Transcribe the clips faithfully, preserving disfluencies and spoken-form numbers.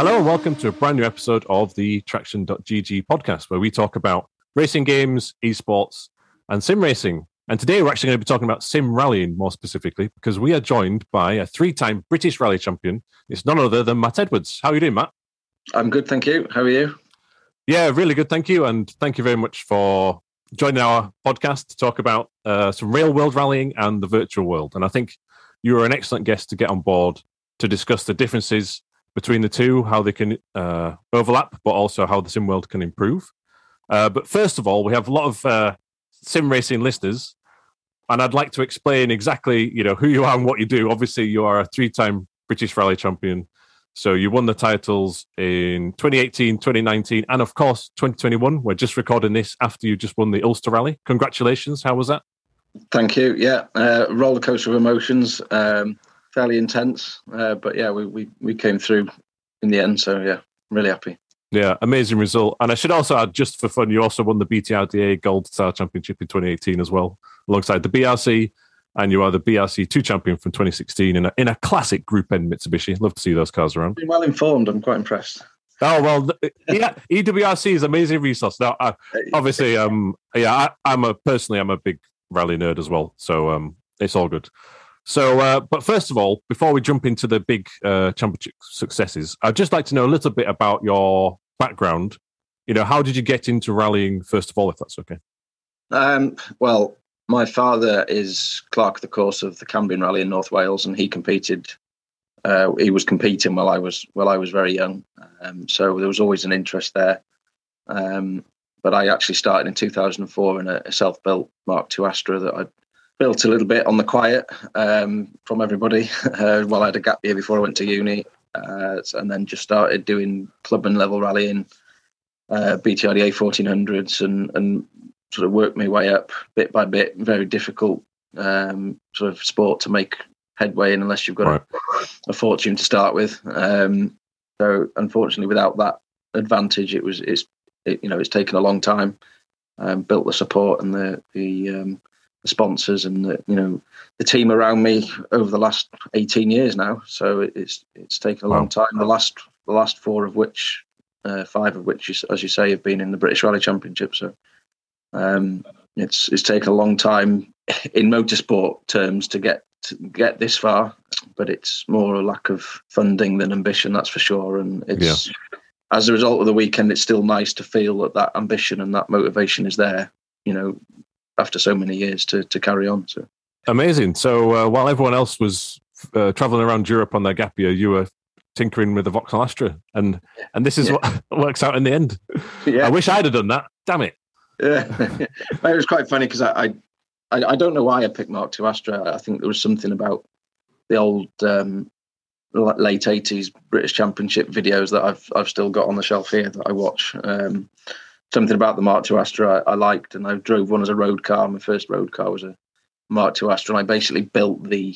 Hello and welcome to a brand new episode of the Traction dot G G podcast, where we talk about racing games, esports, and sim racing. And today we're actually going to be talking about sim rallying more specifically, because we are joined by a three-time British Rally champion. It's none other than Matt Edwards. How are you doing, Matt? I'm good, thank you. How are you? Yeah, really good, thank you. And thank you very much for joining our podcast to talk about uh, some real-world rallying and the virtual world. And I think you were an excellent guest to get on board to discuss the differences between the two, how they can uh, overlap, but also how the sim world can improve. Uh, but first of all, we have a lot of uh, sim racing listeners, and I'd like to explain exactly, you know, who you are and what you do. Obviously, you are a three-time British Rally champion, so you won the titles in twenty eighteen, twenty nineteen, and of course, twenty twenty-one. We're just recording this after you just won the Ulster Rally. Congratulations! How was that? Thank you. Yeah, uh, roller coaster of emotions. Um... Fairly intense, uh, but yeah, we, we we came through in the end, so yeah, really happy. Yeah, amazing result. And I should also add, just for fun, you also won the B T R D A Gold Star Championship in twenty eighteen as well, alongside the B R C, and you are the B R C two champion from twenty sixteen in a, in a classic Group N Mitsubishi. Love to see those cars around. Been well informed, I'm quite impressed. Oh, well, yeah, E W R C is an amazing resource. Now, I, obviously, um, yeah, I, I'm a personally, I'm a big rally nerd as well, so um, it's all good. So, uh, but first of all, before we jump into the big uh, championship successes, I'd just like to know a little bit about your background. You know, how did you get into rallying, first of all, if that's okay? Um, well, my father is clerk of the course of the Cambrian Rally in North Wales, and he competed. Uh, he was competing while I was while I was very young, um, so there was always an interest there. Um, but I actually started in two thousand four in a, a self-built Mark two Astra that I. Built a little bit on the quiet um, from everybody uh, while I had a gap year before I went to uni, uh, and then just started doing club and level rallying, uh, B T R D A fourteen hundreds, and and sort of worked my way up bit by bit. Very difficult um, sort of sport to make headway in unless you've got right. a, a fortune to start with. Um, so unfortunately, without that advantage, it was it's it, you know it's taken a long time. Um, built the support and the the. Um, The sponsors and the, you know, the team around me over the last eighteen years now. So it's it's taken a wow. long time. The last the last four of which, uh, five of which, as you say, have been in the British Rally Championship. So um, it's it's taken a long time in motorsport terms to get to get this far. But it's more a lack of funding than ambition, that's for sure. And it's yeah. as a result of the weekend, it's still nice to feel that that ambition and that motivation is there. You know. After so many years to to carry on. So amazing. So uh, while everyone else was uh, traveling around Europe on their gap year, you were tinkering with the Vauxhall Astra, and yeah. and this is yeah. what works out in the end. Yeah. I wish I'd have done that. Damn it. Yeah, it was quite funny because I, I I don't know why I picked Mark two Astra. I think there was something about the old um, late eighties British Championship videos that I've I've still got on the shelf here that I watch. Um, Something about the Mark two Astra I, I liked, and I drove one as a road car. My first road car was a Mark two Astra, and I basically built the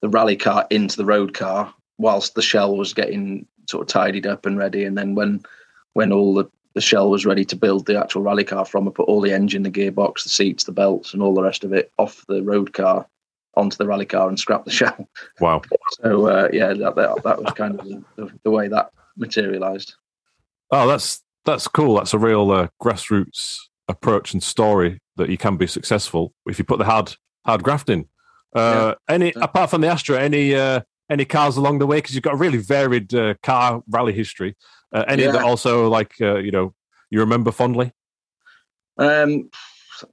the rally car into the road car whilst the shell was getting sort of tidied up and ready. And then when when all the, the shell was ready to build the actual rally car from, I put all the engine, the gearbox, the seats, the belts, and all the rest of it off the road car onto the rally car and scrapped the shell. Wow. So, uh, yeah, that, that, that was kind of the, the way that materialised. Oh, that's... That's cool. That's a real uh, grassroots approach and story that you can be successful if you put the hard hard graft in. Uh, yeah. Any yeah. apart from the Astra, any uh, any cars along the way, because you've got a really varied uh, car rally history. Uh, any yeah. that also like uh, you know you remember fondly? Um,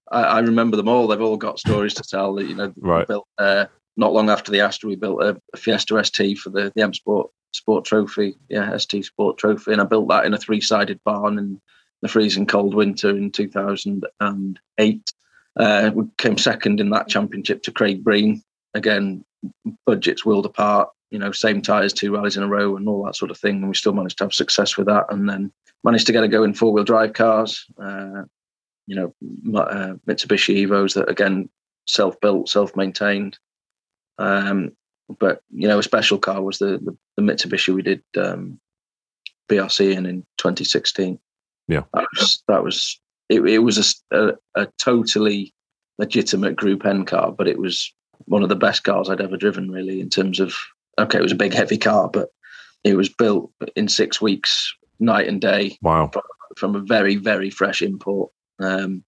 I, I remember them all. They've all got stories to tell. You know, right. We built, uh, not long after the Astra, we built a, a Fiesta S T for the the M Sport. Sport trophy, yeah, S T Sport trophy, and I built that in a three-sided barn in the freezing cold winter in two thousand eight. Uh, we came second in that championship to Craig Breen. Again, budgets world apart, you know, same tyres, two rallies in a row, and all that sort of thing. And we still managed to have success with that, and then managed to get a go in four-wheel drive cars. Uh, you know, uh, Mitsubishi Evos that again self-built, self-maintained. Um, But, you know, a special car was the, the, the Mitsubishi we did um, B R C in in twenty sixteen. Yeah. That was, that was it, it was a, a, a totally legitimate Group N car, but it was one of the best cars I'd ever driven, really, in terms of, okay, it was a big, heavy car, but It was built in six weeks, night and day. Wow! From, from a very, very fresh import, um,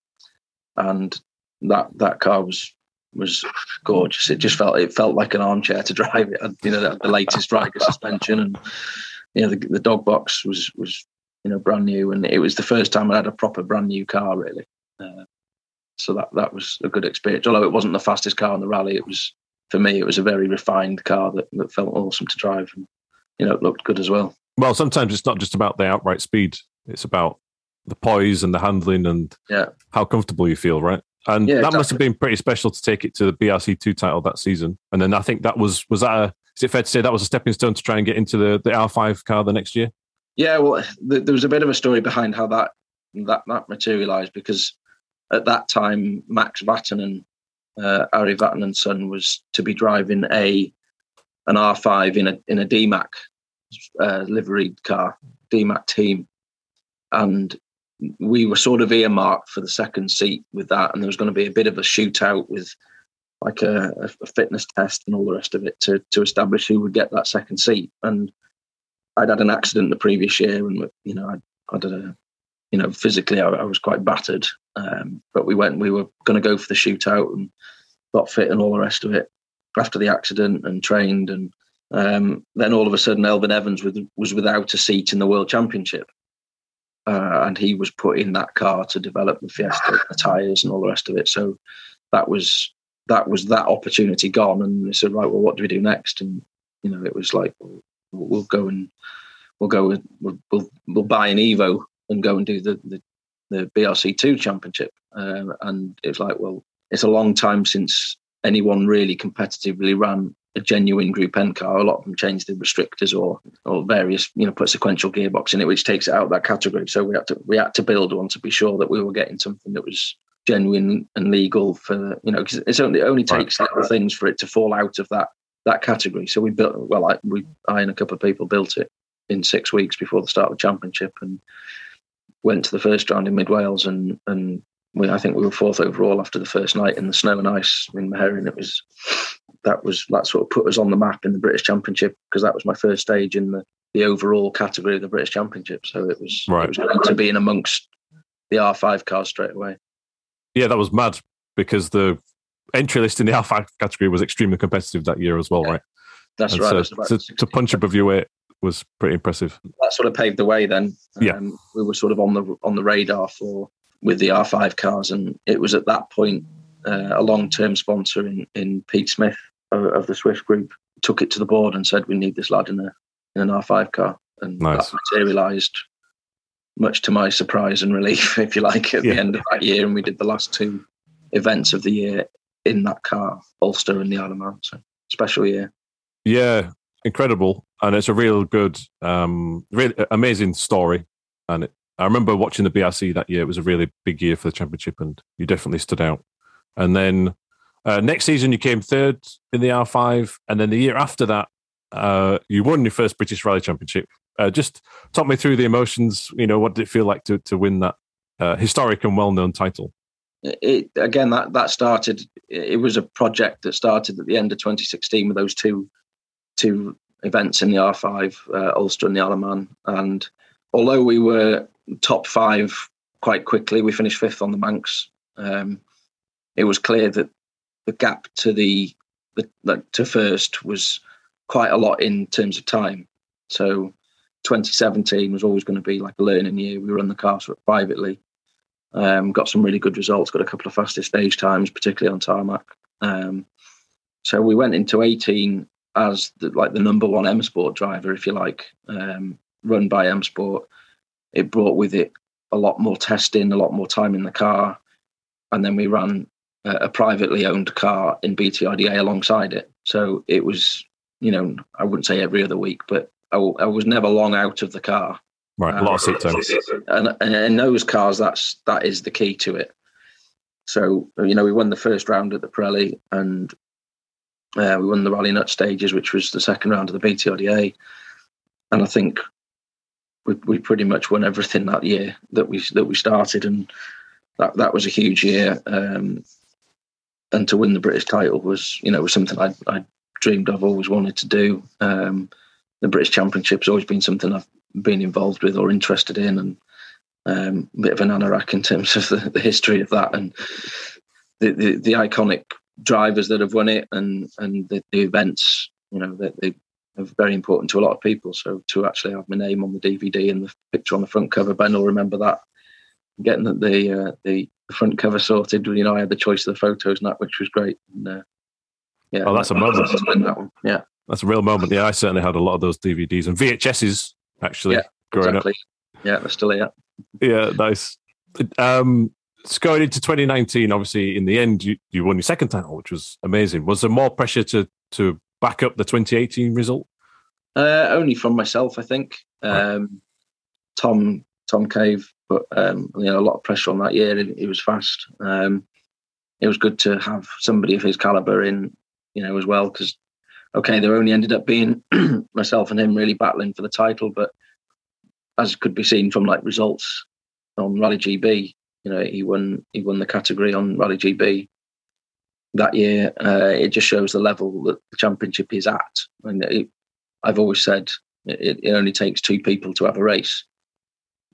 and that that car was was gorgeous. It just felt it felt like an armchair to drive it. You know, the latest Reiger suspension, and you know the, the dog box was was you know brand new, and it was the first time I had a proper brand new car really. Uh, so that that was a good experience. Although it wasn't the fastest car on the rally, it was for me. It was a very refined car that that felt awesome to drive. And, you know, it looked good as well. Well, sometimes it's not just about the outright speed. It's about the poise and the handling and yeah. how comfortable you feel, right? And yeah, that exactly. must have been pretty special to take it to the B R C two title that season. And then I think that was, was that a, is it fair to say that was a stepping stone to try and get into the, the R five car the next year? Yeah, well, th- there was a bit of a story behind how that that, that materialised, because at that time, Max Vatanen, uh, Ari Vatanen's son, was to be driving a an R five in a in a D MACC uh, liveried car, D MACC team, and we were sort of earmarked for the second seat with that, and there was going to be a bit of a shootout with like a, a fitness test and all the rest of it to to establish who would get that second seat. And I'd had an accident the previous year, and you know I, I did a you know physically I, I was quite battered, um, but we went we were going to go for the shootout and got fit and all the rest of it after the accident and trained. And um, then all of a sudden Elfyn Evans was, was without a seat in the World Championship, uh, and he was put in that car to develop the Fiesta, the tyres and all the rest of it. So that was that was that opportunity gone, and they said, right, well, what do we do next? And you know it was like, we'll, we'll go and we'll go with, we'll, we'll, we'll buy an Evo and go and do the, the, the B R C two Championship. Uh, and it was like, well, it's a long time since anyone really competitively ran a genuine Group N car. A lot of them changed the restrictors or or various, you know, put sequential gearbox in it, which takes it out of that category. So we had to we had to build one to be sure that we were getting something that was genuine and legal for, you know, because it's only it only takes right. little things for it to fall out of that that category. So we built well, I, we I and a couple of people built it in six weeks before the start of the championship, and went to the first round in Mid Wales, and and. We, I think we were fourth overall after the first night in the snow and ice in Mehari, and it was that was that sort of put us on the map in the British Championship, because that was my first stage in the, the overall category of the British Championship. So it was right. it was great to be in amongst the R five cars straight away. Yeah, that was mad, because the entry list in the R five category was extremely competitive that year as well, yeah. right? That's and right. So, that's so to punch above your weight was pretty impressive. That sort of paved the way. Then yeah, um, we were sort of on the on the radar for. With the R five cars, and it was at that point uh, a long-term sponsor in, in Pete Smith of, of the Swift Group took it to the board and said, we need this lad in, a, in an R five car, and nice. That materialised, much to my surprise and relief, if you like, at yeah. the end of that year, and we did the last two events of the year in that car, Ulster and the Allemann, so special year. Yeah, incredible, and it's a real good, um, really amazing story, and it I remember watching the B R C that year. It was a really big year for the championship, and you definitely stood out. And then uh, next season, you came third in the R five. And then the year after that, uh, you won your first British Rally Championship. Uh, just talk me through the emotions. You know, what did it feel like to to win that uh, historic and well-known title? It, again, that, that started, it was a project that started at the end of twenty sixteen with those two, two events in the R five, uh, Ulster and the Allemann. And although we were top five quite quickly, we finished fifth on the Manx. Um, it was clear that the gap to the, the, the to first was quite a lot in terms of time. So twenty seventeen was always going to be like a learning year. We run the car privately, um, got some really good results, got a couple of fastest stage times, particularly on tarmac. Um, so we went into eighteen as the, like the number one M Sport driver, if you like, um, run by M Sport. It brought with it a lot more testing, a lot more time in the car. And then we ran a, a privately owned car in B T R D A alongside it. So it was, you know, I wouldn't say every other week, but I, I was never long out of the car. Right, um, a lot of seat times. And, and in those cars, that's, that is the key to it. So, you know, we won the first round at the Pirelli, and uh, we won the Rally Nut stages, which was the second round of the B T R D A. And I think We, we pretty much won everything that year that we that we started, and that, that was a huge year. Um, and to win the British title was, you know, was something I I dreamed of, always wanted to do. Um, the British Championship's always been something I've been involved with or interested in, and um, a bit of an anorak in terms of the, the history of that and the, the, the iconic drivers that have won it, and and the, the events, you know, that they, they are very important to a lot of people. So to actually have my name on the D V D and the picture on the front cover, Ben will remember that. Getting the the, uh, the front cover sorted, you know, I had the choice of the photos and that, which was great. And, uh, yeah, oh, that's a moment. That one. Yeah, that's a real moment. Yeah, I certainly had a lot of those D V Ds and V H Ss actually yeah, growing exactly. up. Yeah, they're still here. Yeah, nice. Um, so going into twenty nineteen, obviously, in the end, you, you won your second title, which was amazing. Was there more pressure to to back up the twenty eighteen result? Uh, only from myself, I think. Um, right. Tom Tom Cave. But um, you know, a lot of pressure on that year. He was fast. Um, it was good to have somebody of his caliber in, you know, as well. Because okay, there only ended up being myself and him really battling for the title. But as could be seen from like results on Rally G B, you know, he won. He won the category on Rally G B that year. Uh, it just shows the level that the championship is at. And it, I've always said it, it only takes two people to have a race,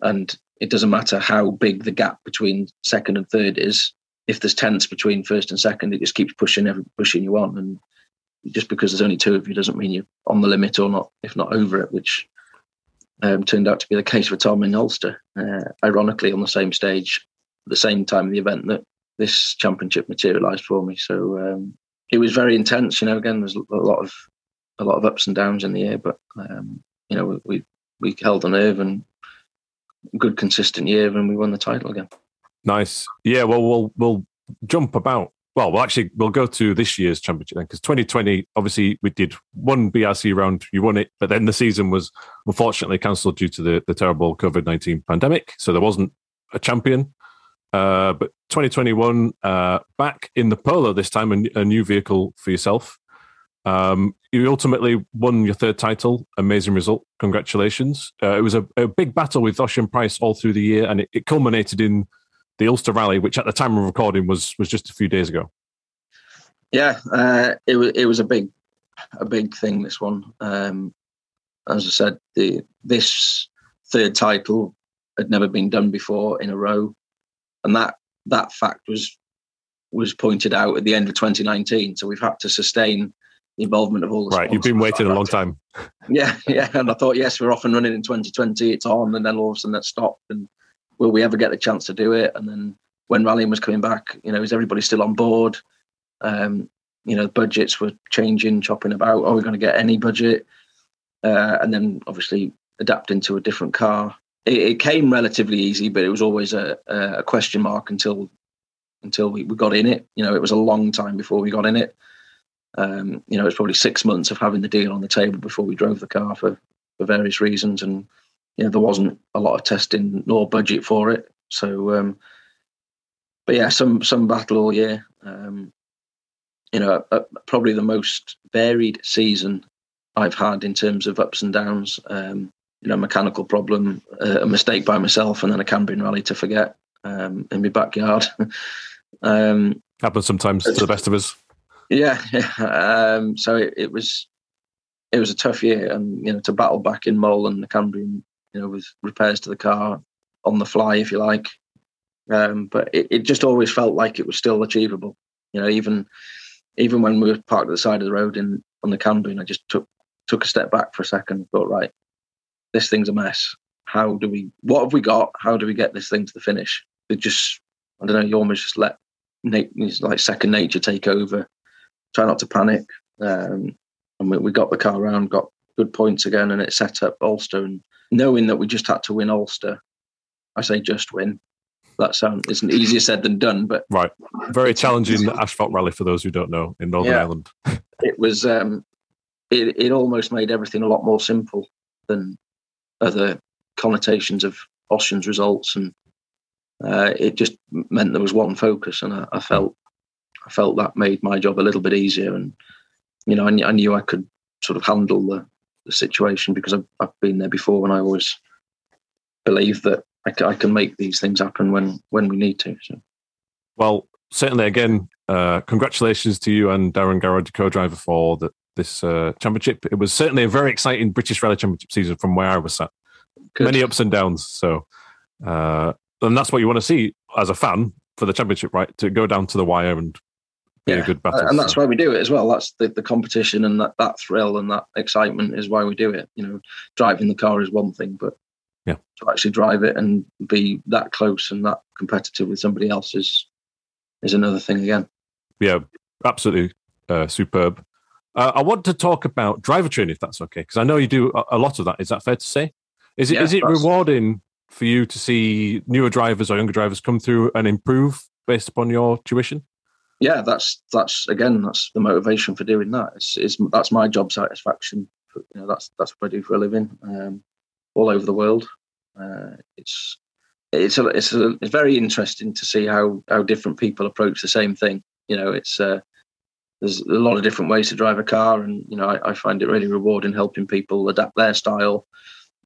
and it doesn't matter how big the gap between second and third is. If there's tenths between first and second, it just keeps pushing every pushing you on. And just because there's only two of you doesn't mean you're on the limit or not, if not over it, which um, turned out to be the case for Tom in Ulster. Uh, ironically, on the same stage, at the same time of the event that this championship materialised for me. So um, it was very intense. You know, again, there's a lot of a lot of ups and downs in the year, but um, you know, we we held the nerve and. Good consistent year when we won the title again. Nice. Yeah, well, we'll we'll jump about. Well, we'll actually we'll go to this year's championship then, because twenty twenty, obviously we did one B R C round, you won it, but then the season was unfortunately cancelled due to the, the terrible COVID nineteen pandemic, so there wasn't a champion. Uh, but twenty twenty-one, uh, back in the Polo this time, a, a new vehicle for yourself. Um, you ultimately won your third title. Amazing result. Congratulations. Uh, it was a, a big battle with Oshan Price all through the year, and it, it culminated in the Ulster Rally, which at the time of recording was was just a few days ago. Yeah, uh, it was it was a big a big thing, this one. Um, as I said, the this third title had never been done before in a row, and that that fact was was pointed out at the end of twenty nineteen. So we've had to sustain the involvement of all the right. You've been waiting a long time. Yeah, yeah. And I thought, yes, we're off and running in twenty twenty. It's on, and then all of a sudden that stopped. And will we ever get the chance to do it? And then when rallying was coming back, you know, is everybody still on board? Um, you know, budgets were changing, chopping about. Are we going to get any budget? Uh, and then obviously adapting to a different car. It, it came relatively easy, but it was always a, a question mark until until we, we got in it. You know, it was a long time before we got in it. Um, you know, it's probably six months of having the deal on the table before we drove the car for, for various reasons. And, you know, there wasn't a lot of testing nor budget for it. So, um, but yeah, some, some battle all year. Um, you know, uh, probably the most varied season I've had in terms of ups and downs, um, you know, mechanical problem, uh, a mistake by myself, and then a Cambrian Rally to forget um, in my backyard. um, Happens sometimes to the best of us. Yeah, yeah. Um, so it, it was it was a tough year, and you know, to battle back in Mole and the Cambrian, you know, with repairs to the car on the fly, if you like. Um, but it, it just always felt like it was still achievable. You know, even even when we were parked at the side of the road in on the Cambrian, I just took took a step back for a second and thought, right, this thing's a mess. How do we? What have we got? How do we get this thing to the finish? It just, I don't know. You almost just let nat- like second nature take over. Try not to panic, um, and we, we got the car round, got good points again, and it set up Ulster. And knowing that we just had to win Ulster, I say just win. That sound isn't easier said than done, but right, very challenging asphalt rally for those who don't know in Northern yeah, Ireland. It was, um, it it almost made everything a lot more simple than other connotations of Oshan's results, and uh, it just meant there was one focus, and I, I felt. I felt that made my job a little bit easier, and you know, I, kn- I knew I could sort of handle the, the situation because I've, I've been there before, and I always believe that I, c- I can make these things happen when, when we need to. So, well, certainly, again, uh, congratulations to you and Darren Garrod, co-driver, for the this uh, championship. It was certainly a very exciting British Rally Championship season from where I was sat. Good. Many ups and downs. So, uh, and that's what you want to see as a fan for the championship, right? To go down to the wire and be yeah. a good battle. And that's why we do it as well. That's the, the competition and that, that thrill and that excitement is why we do it. You know, driving the car is one thing, but yeah, to actually drive it and be that close and that competitive with somebody else is, is another thing again. Yeah, absolutely uh, superb. Uh, I want to talk about driver training, if that's okay, because I know you do a lot of that. Is that fair to say? Is it yeah, is it rewarding for you to see newer drivers or younger drivers come through and improve based upon your tuition? Yeah, that's that's again that's the motivation for doing that. It's, it's that's my job satisfaction. You know, that's that's what I do for a living, um, all over the world. Uh, it's it's a, it's a, it's very interesting to see how how different people approach the same thing. You know, it's uh, there's a lot of different ways to drive a car, and you know, I, I find it really rewarding helping people adapt their style,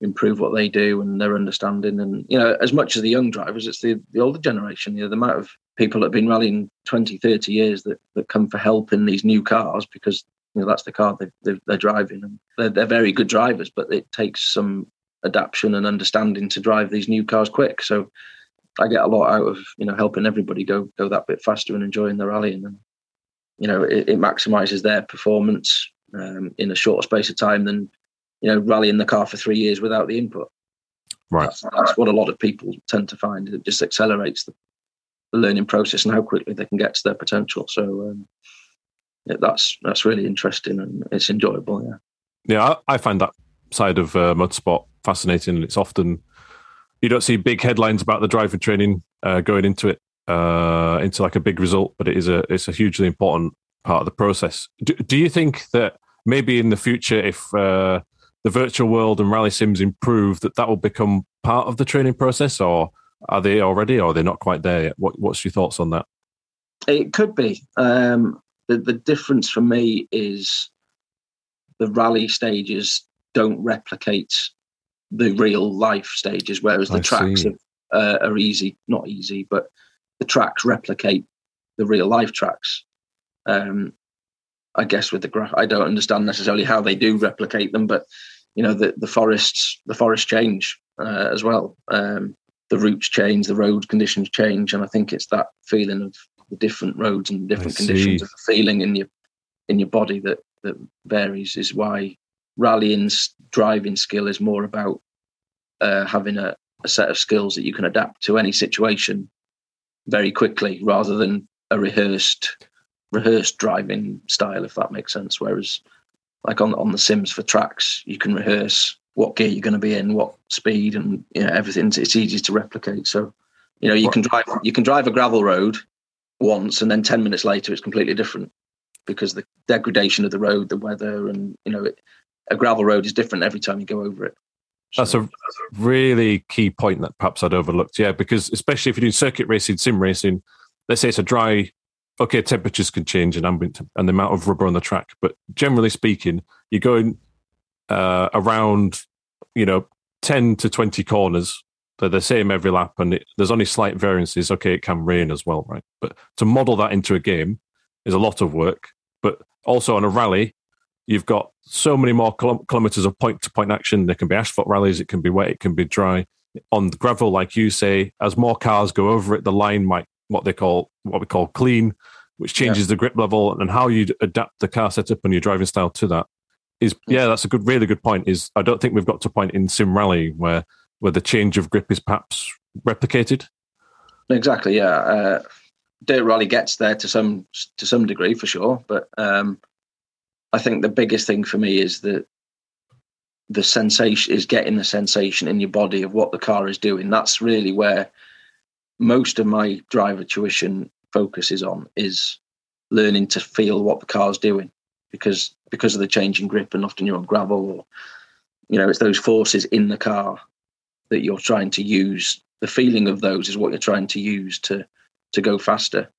improve what they do and their understanding. And, you know, as much as the young drivers, it's the, the older generation, you know, the amount of people that have been rallying twenty, thirty years that, that come for help in these new cars because, you know, that's the car they, they, they're driving. And they're, they're very good drivers, but it takes some adaptation and understanding to drive these new cars quick. So I get a lot out of, you know, helping everybody go go that bit faster and enjoying the rallying. And, you know, it, it maximises their performance um, in a shorter space of time than, you know, rallying the car for three years without the input. Right. That's, that's what a lot of people tend to find. It just accelerates the, the learning process and how quickly they can get to their potential. So um, yeah, that's that's really interesting and it's enjoyable, yeah. Yeah, I, I find that side of uh, motorsport fascinating. It's often, you don't see big headlines about the driver training uh, going into it, uh, into like a big result, but it is a it's a hugely important part of the process. Do, do you think that maybe in the future, if uh, the virtual world and rally sims improve, that that will become part of the training process, or are they already, or are they not quite there yet? What, what's your thoughts on that? It could be. Um, the, the difference for me is the rally stages don't replicate the real life stages, whereas the I tracks are, uh, are easy, not easy, but the tracks replicate the real life tracks. Um, I guess with the graph, I don't understand necessarily how they do replicate them, but you know, the, the forests, the forests change uh, as well. Um, the routes change, the road conditions change. And I think it's that feeling of the different roads and different I conditions see. and the feeling in your, in your body that, that varies is why rallying's driving skill is more about uh, having a, a set of skills that you can adapt to any situation very quickly rather than a rehearsed rehearsed driving style, if that makes sense. Whereas like on on the sims for tracks, you can rehearse what gear you're going to be in, what speed, and you know, everything. It's easy to replicate. So you know, you can drive you can drive a gravel road once and then ten minutes later it's completely different because the degradation of the road, the weather, and you know, it, a gravel road is different every time you go over it. So that's a really key point that perhaps I'd overlooked. Yeah, because especially if you're doing circuit racing, sim racing, let's say it's a dry, okay, temperatures can change and ambient and the amount of rubber on the track, but generally speaking, you're going uh, around, you know, ten to twenty corners. They're the same every lap, and it, there's only slight variances. Okay, it can rain as well, right? But to model that into a game is a lot of work. But also on a rally, you've got so many more kil- kilometers of point-to-point action. There can be asphalt rallies, it can be wet, it can be dry. On the gravel, like you say, as more cars go over it, the line might what they call, what we call clean, which changes yeah. the grip level, and how you adapt the car setup and your driving style to that is, yeah, that's a good, really good point. Is I don't think we've got to a point in sim rally where, where the change of grip is perhaps replicated. Exactly. Yeah. Uh, Dirt Rally gets there to some, to some degree for sure. But um, I think the biggest thing for me is that the sensation is getting the sensation in your body of what the car is doing. That's really where most of my driver tuition focuses on, is learning to feel what the car's doing because because of the change in grip, and often you're on gravel, or you know, it's those forces in the car that you're trying to use. The feeling of those is what you're trying to use to to go faster,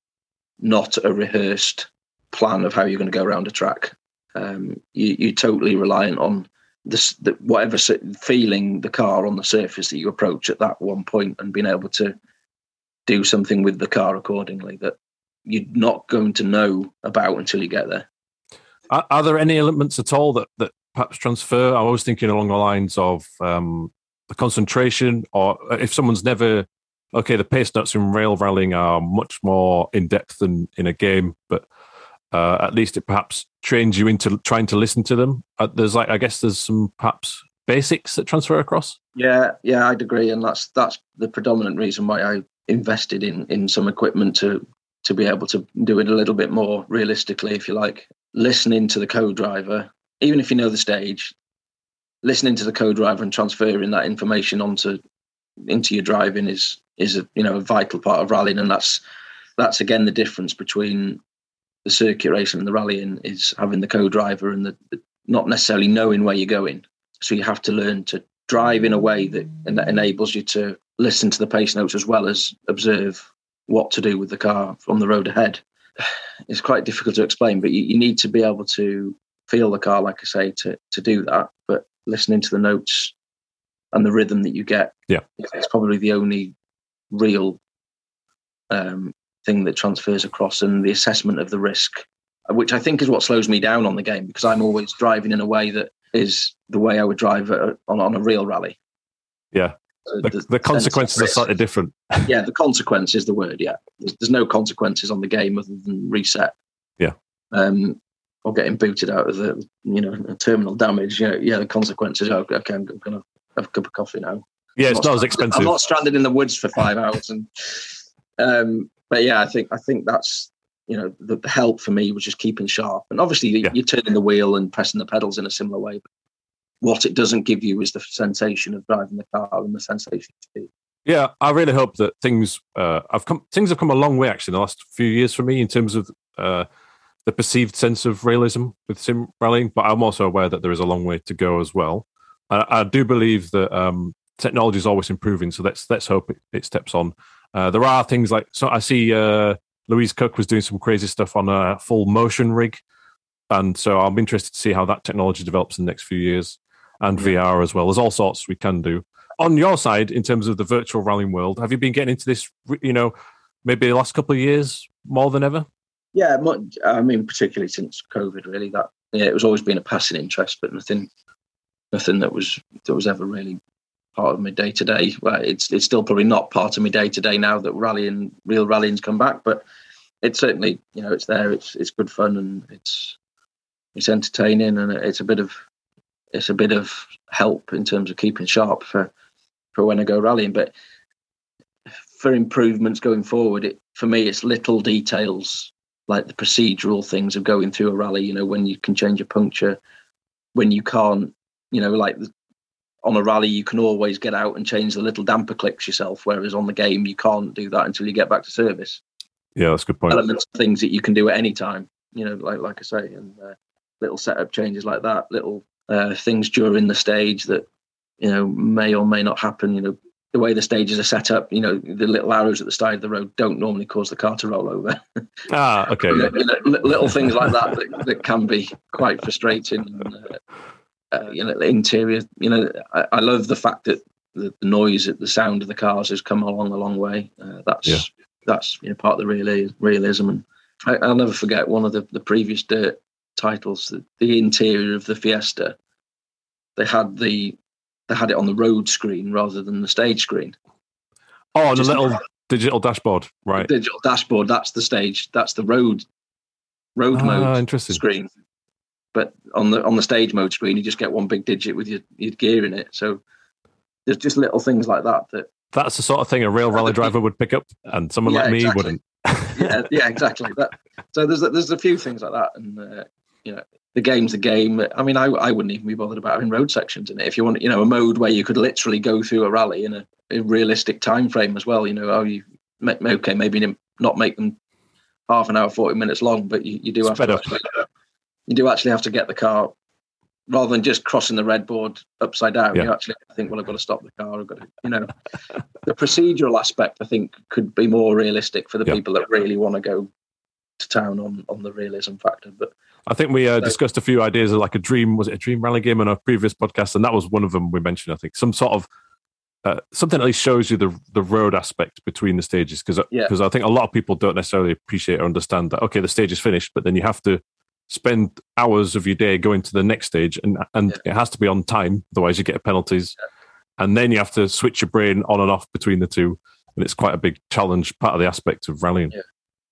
not a rehearsed plan of how you're going to go around a track. Um, you, you're totally reliant on this, the, whatever feeling the car on the surface that you approach at that one point, and being able to do something with the car accordingly that you're not going to know about until you get there. Are, are there any elements at all that, that perhaps transfer? I was thinking along the lines of um, the concentration, or if someone's never, okay, the pace nuts in rail rallying are much more in-depth than in a game, but uh, at least it perhaps trains you into trying to listen to them. Uh, there's like, I guess there's some perhaps basics that transfer across. Yeah, yeah, I'd agree. And that's that's the predominant reason why I invested in in some equipment to to be able to do it a little bit more realistically, if you like. Listening to the co-driver, even if you know the stage, listening to the co-driver and transferring that information onto into your driving is is a, you know, a vital part of rallying. And that's that's again the difference between the circuit racing and the rallying, is having the co-driver and the, the not necessarily knowing where you're going. So you have to learn to drive in a way that, and that enables you to listen to the pace notes as well as observe what to do with the car on the road ahead. It's quite difficult to explain, but you, you need to be able to feel the car, like I say, to to do that. But listening to the notes and the rhythm that you get, yeah, it's probably the only real um, thing that transfers across, and the assessment of the risk, which I think is what slows me down on the game, because I'm always driving in a way that is the way I would drive on, on a real rally. Yeah. So the, the, the consequences are slightly different. Yeah, the consequence is the word, yeah. There's, there's no consequences on the game other than reset. Yeah. Um, or getting booted out of the, you know, terminal damage. Yeah, yeah, the consequences are, okay, I'm going to have a cup of coffee now. Yeah, I'm it's not, not as expensive. I'm not stranded in the woods for five hours. And, um, but yeah, I think I think that's, you know, the help for me was just keeping sharp. And obviously yeah. you're turning the wheel and pressing the pedals in a similar way, but what it doesn't give you is the sensation of driving the car and the sensation of speed. Yeah, I really hope that things uh, I've come things have come a long way actually in the last few years for me in terms of uh, the perceived sense of realism with sim rallying. But I'm also aware that there is a long way to go as well. I, I do believe that um, technology is always improving, so let's let's hope it, it steps on. Uh, there are things like so I see uh, Louise Cook was doing some crazy stuff on a full motion rig, and so I'm interested to see how that technology develops in the next few years. And V R as well. There's all sorts we can do. On your side, in terms of the virtual rallying world, have you been getting into this, you know, maybe the last couple of years more than ever? Yeah, I mean, particularly since COVID, really. That yeah, it was always been a passing interest, but nothing, nothing that was that was ever really part of my day to day. Well, it's it's still probably not part of my day to day now that rallying, real rallying's come back, but it's certainly, you know, it's there. It's it's good fun and it's it's entertaining, and it's a bit of. It's a bit of help in terms of keeping sharp for, for when I go rallying. But for improvements going forward, it, for me, it's little details, like the procedural things of going through a rally, you know, when you can change a puncture, when you can't, you know, like the, on a rally, you can always get out and change the little damper clicks yourself, whereas on the game, you can't do that until you get back to service. Yeah, that's a good point. Elements, things that you can do at any time, you know, like like I say, and uh, little setup changes like that, little... Uh, things during the stage that, you know, may or may not happen. You know, the way the stages are set up, you know, the little arrows at the side of the road don't normally cause the car to roll over. Ah, okay. you know, little things like that, that that can be quite frustrating. And, uh, uh, you know, the interior, you know, I, I love the fact that the noise, the sound of the cars has come along a long way. Uh, that's, yeah. that's you know, part of the real, realism. And I, I'll never forget one of the, the previous Dirt titles, the interior of the Fiesta. They had the they had it on the road screen rather than the stage screen. Oh, on a little digital dashboard, right? Digital dashboard. That's the stage. That's the road road ah, mode screen. But on the on the stage mode screen, you just get one big digit with your, your gear in it. So there's just little things like that. That that's the sort of thing a real rally driver would pick up, and someone yeah, like me exactly. wouldn't. yeah, yeah, exactly. That. So there's there's a few things like that, and. Uh, You know, the game's the game. I mean, I, I wouldn't even be bothered about having road sections in it. If you want, you know, a mode where you could literally go through a rally in a, a realistic time frame as well. You know, oh, you okay, maybe not make them half an hour, forty minutes long, but you, you do have to actually, you do actually have to get the car rather than just crossing the red board upside down. Yeah. You actually think, well, I've got to stop the car. I've got to, you know, the procedural aspect I think could be more realistic for the yeah. people that really want to go to town on on the realism factor, but. I think we uh, discussed a few ideas of like a dream, was it a dream rally game in our previous podcast? And that was one of them we mentioned, I think. Some sort of, uh, something at least shows you the the road aspect between the stages. Because yeah. I think a lot of people don't necessarily appreciate or understand that, okay, the stage is finished, but then you have to spend hours of your day going to the next stage, and, and yeah. it has to be on time, otherwise you get penalties. Yeah. And then you have to switch your brain on and off between the two, and it's quite a big challenge, part of the aspect of rallying. Yeah.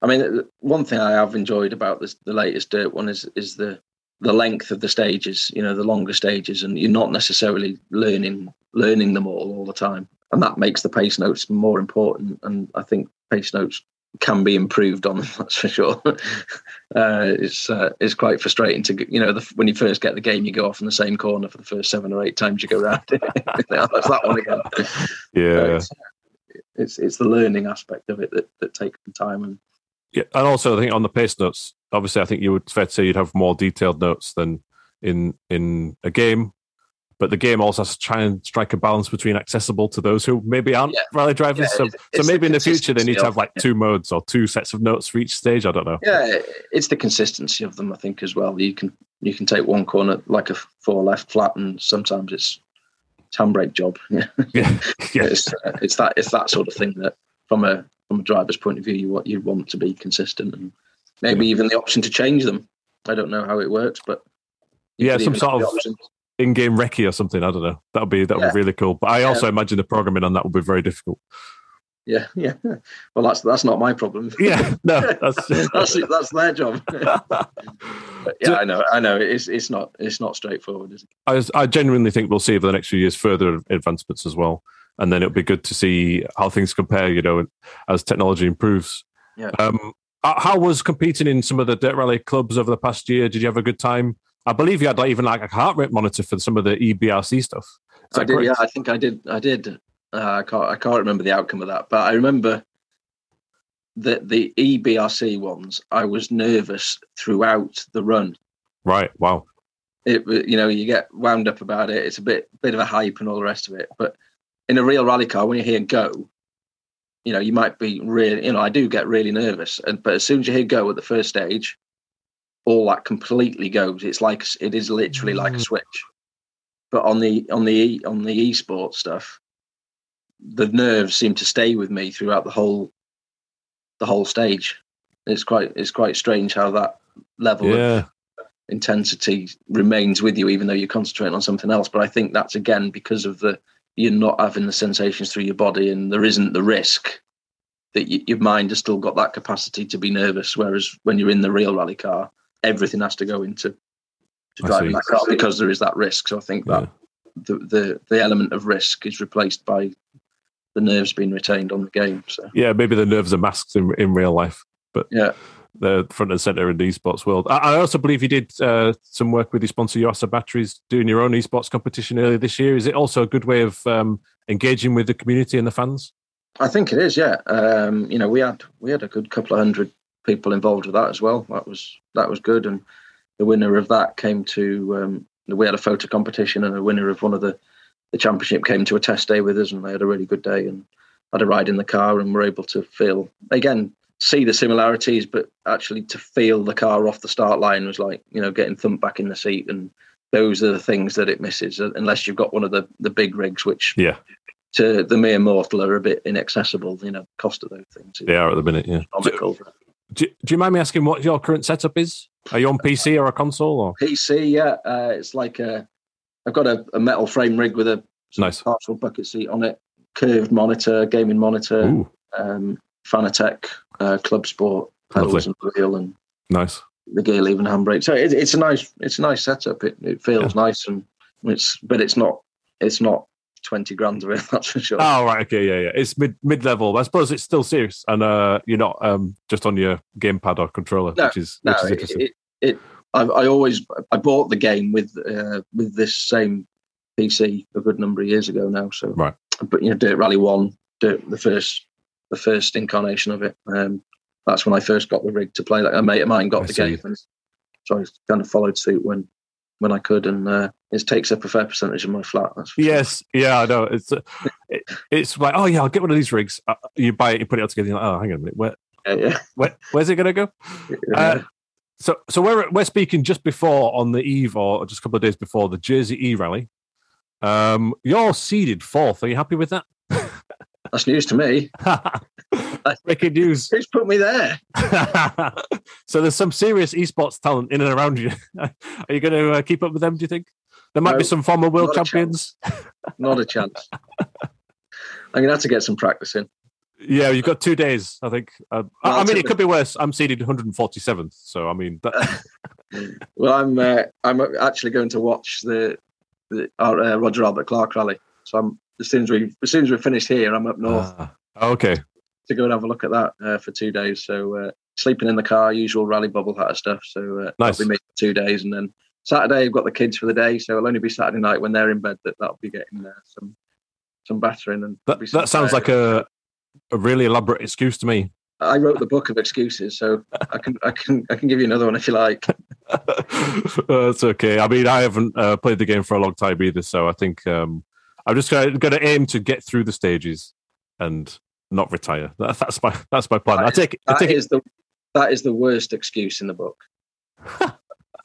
I mean, one thing I have enjoyed about this, the latest Dirt one is is the the length of the stages, you know, the longer stages, and you're not necessarily learning learning them all all the time. And that makes the pace notes more important, and I think pace notes can be improved on, that's for sure. uh, it's uh, it's quite frustrating to, you know, the, when you first get the game, you go off in the same corner for the first seven or eight times you go round it. Now that's that one again. Yeah. So it's, it's it's the learning aspect of it that, that takes some time. And yeah, and also I think on the pace notes, obviously I think you would fair to say you'd have more detailed notes than in in a game, but the game also has to try and strike a balance between accessible to those who maybe aren't yeah. rally drivers. Yeah, so, so maybe in the future they need to have like yeah. two modes or two sets of notes for each stage. I don't know. Yeah, it's the consistency of them, I think, as well. You can you can take one corner like a four left flat, and sometimes it's handbrake job. Yeah, yeah. yeah. It's, uh, it's that it's that sort of thing that from a from a driver's point of view, you want you want to be consistent, and maybe yeah. even the option to change them. I don't know how it works, but yeah, some sort of option. In-game recce or something. I don't know. That would be that would yeah. be really cool. But I also yeah. imagine the programming on that would be very difficult. Yeah, yeah. Well, that's that's not my problem. Yeah, no, that's that's that's their job. But yeah, so, I know, I know. It's it's not it's not straightforward, is it? I I genuinely think we'll see over the next few years further advancements as well, and then it'll be good to see how things compare, you know, as technology improves. Yeah. Um, how was competing in some of the Dirt Rally clubs over the past year? Did you have a good time? I believe you had like even like a heart rate monitor for some of the E B R C stuff. I did, yeah, I think I did. I did. Uh, I can't. I can't remember the outcome of that, but I remember that the E B R C ones, I was nervous throughout the run. Right. Wow. It. You know, you get wound up about it. It's a bit, bit of a hype and all the rest of it. But in a real rally car, when you hear go, you know, you might be really. You know, I do get really nervous, and but as soon as you hear go at the first stage, all that completely goes. It's like it is literally like a switch. But on the on the on the e-sport stuff, the nerves seem to stay with me throughout the whole the whole stage. It's quite it's quite strange how that level yeah. of intensity remains with you, even though you're concentrating on something else. But I think that's again because of the you're not having the sensations through your body, and there isn't the risk that you, your mind has still got that capacity to be nervous. Whereas when you're in the real rally car, everything has to go into to driving that car because there is that risk. So I think that yeah. the, the the element of risk is replaced by the nerves being retained on the game. So yeah, maybe the nerves are masked in in real life, but yeah, they're front and centre in the esports world. I, I also believe you did uh, some work with your sponsor YASA Batteries, doing your own esports competition earlier this year. Is it also a good way of um, engaging with the community and the fans? I think it is. Yeah, um, you know, we had we had a good couple of hundred people involved with that as well. That was that was good, and the winner of that came to. Um, we had a photo competition, and the winner of one of the, the championship came to a test day with us, and they had a really good day and had a ride in the car, and were able to feel again see the similarities, but actually to feel the car off the start line was like, you know, getting thumped back in the seat, and those are the things that it misses unless you've got one of the the big rigs, which yeah. to the mere mortal are a bit inaccessible. You know, the cost of those things. They are at the minute, yeah. Comical. Do, do you mind me asking what your current setup is? Are you on P C or a console? Or? P C, yeah. Uh, it's like a, I've got a, a metal frame rig with a nice partial bucket seat on it, curved monitor, gaming monitor, um, Fanatec, uh, club sport, pedals and wheel, and nice the gear lever and handbrake. So it, it's a nice, it's a nice setup. It, it feels yeah. nice, and it's but it's not, it's not twenty grand of it. That's for sure. Oh right, okay, yeah, yeah. It's mid mid level. I suppose it's still serious, and uh, you're not um, just on your gamepad or controller, no, which is no, which is interesting. It, it, it I, I always I bought the game with uh, with this same P C a good number of years ago now. So right, but you know, Dirt Rally One, Dirt, the first the first incarnation of it. Um, that's when I first got the rig to play. Like a mate of mine got I the see. game, and so I kind of followed suit when. when I could, and uh, it takes up a fair percentage of my flat. That's for yes, sure. yeah, I know. It's uh, it, it's like, oh yeah, I'll get one of these rigs. Uh, you buy it, you put it all together, you're like, oh, hang on a minute, where, yeah, yeah. where where's it going to go? Yeah. Uh, so so we're, we're speaking just before, on the eve, or just a couple of days before, the Jersey E-Rally. Um, you're seeded fourth. Are you happy with that? That's news to me. Breaking news. Who's put me there? So there's some serious esports talent in and around you. Are you going to uh, keep up with them, do you think? There might no, be some former world champions. Not a chance. I'm going to have to get some practice in. Yeah, you've got two days, I think. Uh, well, I mean, it could be worse. I'm seeded one hundred forty-seventh, so I mean... That... Well, I'm uh, I'm actually going to watch the, the our, uh, Roger Albert Clark rally. So I'm, as soon as we as soon as we're finished here, I'm up north. Ah, okay. To go and have a look at that uh, for two days. So uh, sleeping in the car, usual rally bubble hat stuff. So uh, nice. I'll be making two days, and then Saturday I've got the kids for the day. So it'll only be Saturday night when they're in bed that that'll be getting uh, some some battering. And that, that sounds like a a really elaborate excuse to me. I wrote the book of excuses, so I can I can I can give you another one if you like. That's okay. I mean, I haven't uh, played the game for a long time either, so I think um, I'm just going to aim to get through the stages and not retire. That, that's my that's my plan. That I take is, I take that it. Is the that is the worst excuse in the book.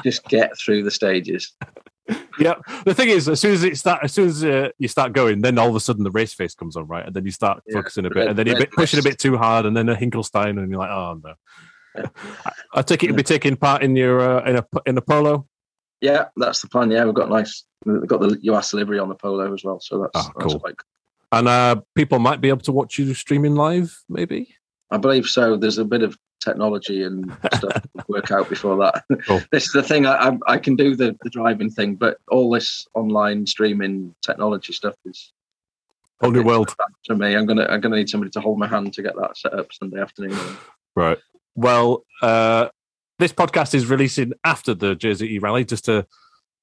Just get through the stages. Yeah, the thing is, as soon as it start, as soon as uh, you start going, then all of a sudden the race face comes on, right? And then you start yeah, focusing a bit, red, and then you're pushing a bit too hard, and then a Hinkelstein, and you're like, oh no. Yeah. I, I take it you'll yeah. be taking part in your uh, in a in a polo. Yeah, that's the plan. Yeah, we've got nice, we've got the U S livery on the polo as well, so that's, oh, cool. that's quite cool. And uh, people might be able to watch you streaming live, maybe. I believe so. There's a bit of technology and stuff to work out before that. Cool. This is the thing. I, I, I can do the, the driving thing, but all this online streaming technology stuff is whole new world to me. I'm gonna I'm gonna need somebody to hold my hand to get that set up Sunday afternoon. Right. Well, uh, this podcast is releasing after the Jersey E-Rally, just to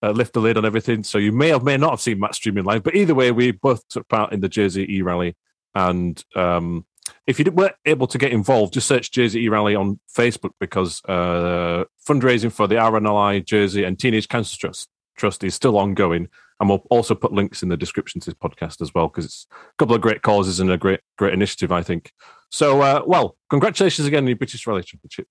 uh, lift the lid on everything. So you may have may not have seen Matt streaming live, but either way, we both took part in the Jersey E-Rally, and. Um, If you weren't able to get involved, just search Jersey E-Rally on Facebook, because uh, fundraising for the R N L I Jersey and Teenage Cancer Trust, Trust is still ongoing. And we'll also put links in the description to this podcast as well, because it's a couple of great causes and a great great initiative, I think. So, uh, well, congratulations again on your British Rally Championship.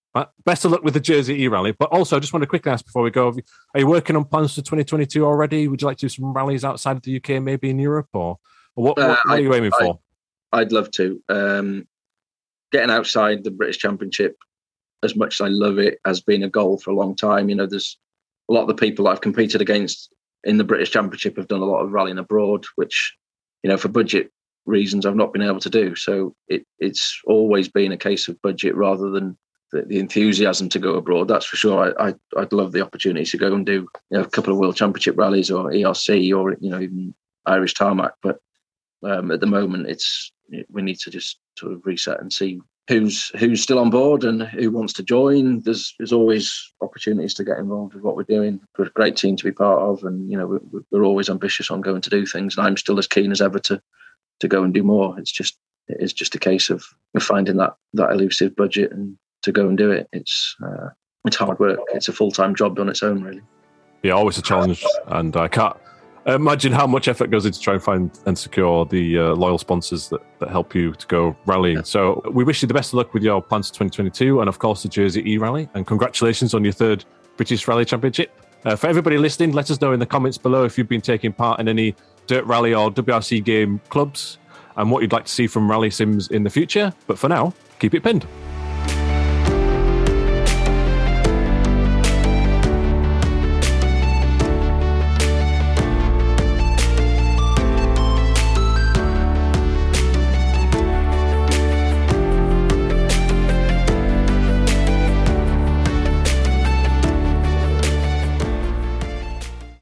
Best of luck with the Jersey E-Rally. But also, I just want to quickly ask before we go, are you working on plans for twenty twenty-two already? Would you like to do some rallies outside of the U K, maybe in Europe? Or, or what, uh, what, what are you aiming I, for? I, I'd love to. Um, getting outside the British Championship, as much as I love it, has been a goal for a long time. You know, there's a lot of the people I've competed against in the British Championship have done a lot of rallying abroad, which, you know, for budget reasons, I've not been able to do. So it, it's always been a case of budget rather than the, the enthusiasm to go abroad. That's for sure. I, I, I'd love the opportunity to go and do, you know, a couple of World Championship rallies or E R C or, you know, even Irish Tarmac. But um, at the moment, it's... we need to just sort of reset and see who's who's still on board and who wants to join. There's there's always opportunities to get involved with what we're doing. We're a great team to be part of, and you know we're, we're always ambitious on going to do things. And I'm still as keen as ever to to go and do more. It's just it's just a case of finding that that elusive budget and to go and do it. It's uh, it's hard work. It's a full time job on its own, really. Yeah, always a challenge, and I can't. Imagine how much effort goes into trying to find and secure the uh, loyal sponsors that, that help you to go rallying. Yeah. So we wish you the best of luck with your plans for twenty twenty-two and, of course, the Jersey E-Rally. And congratulations on your third British Rally Championship. Uh, for everybody listening, let us know in the comments below if you've been taking part in any Dirt Rally or W R C game clubs and what you'd like to see from rally sims in the future. But for now, keep it pinned.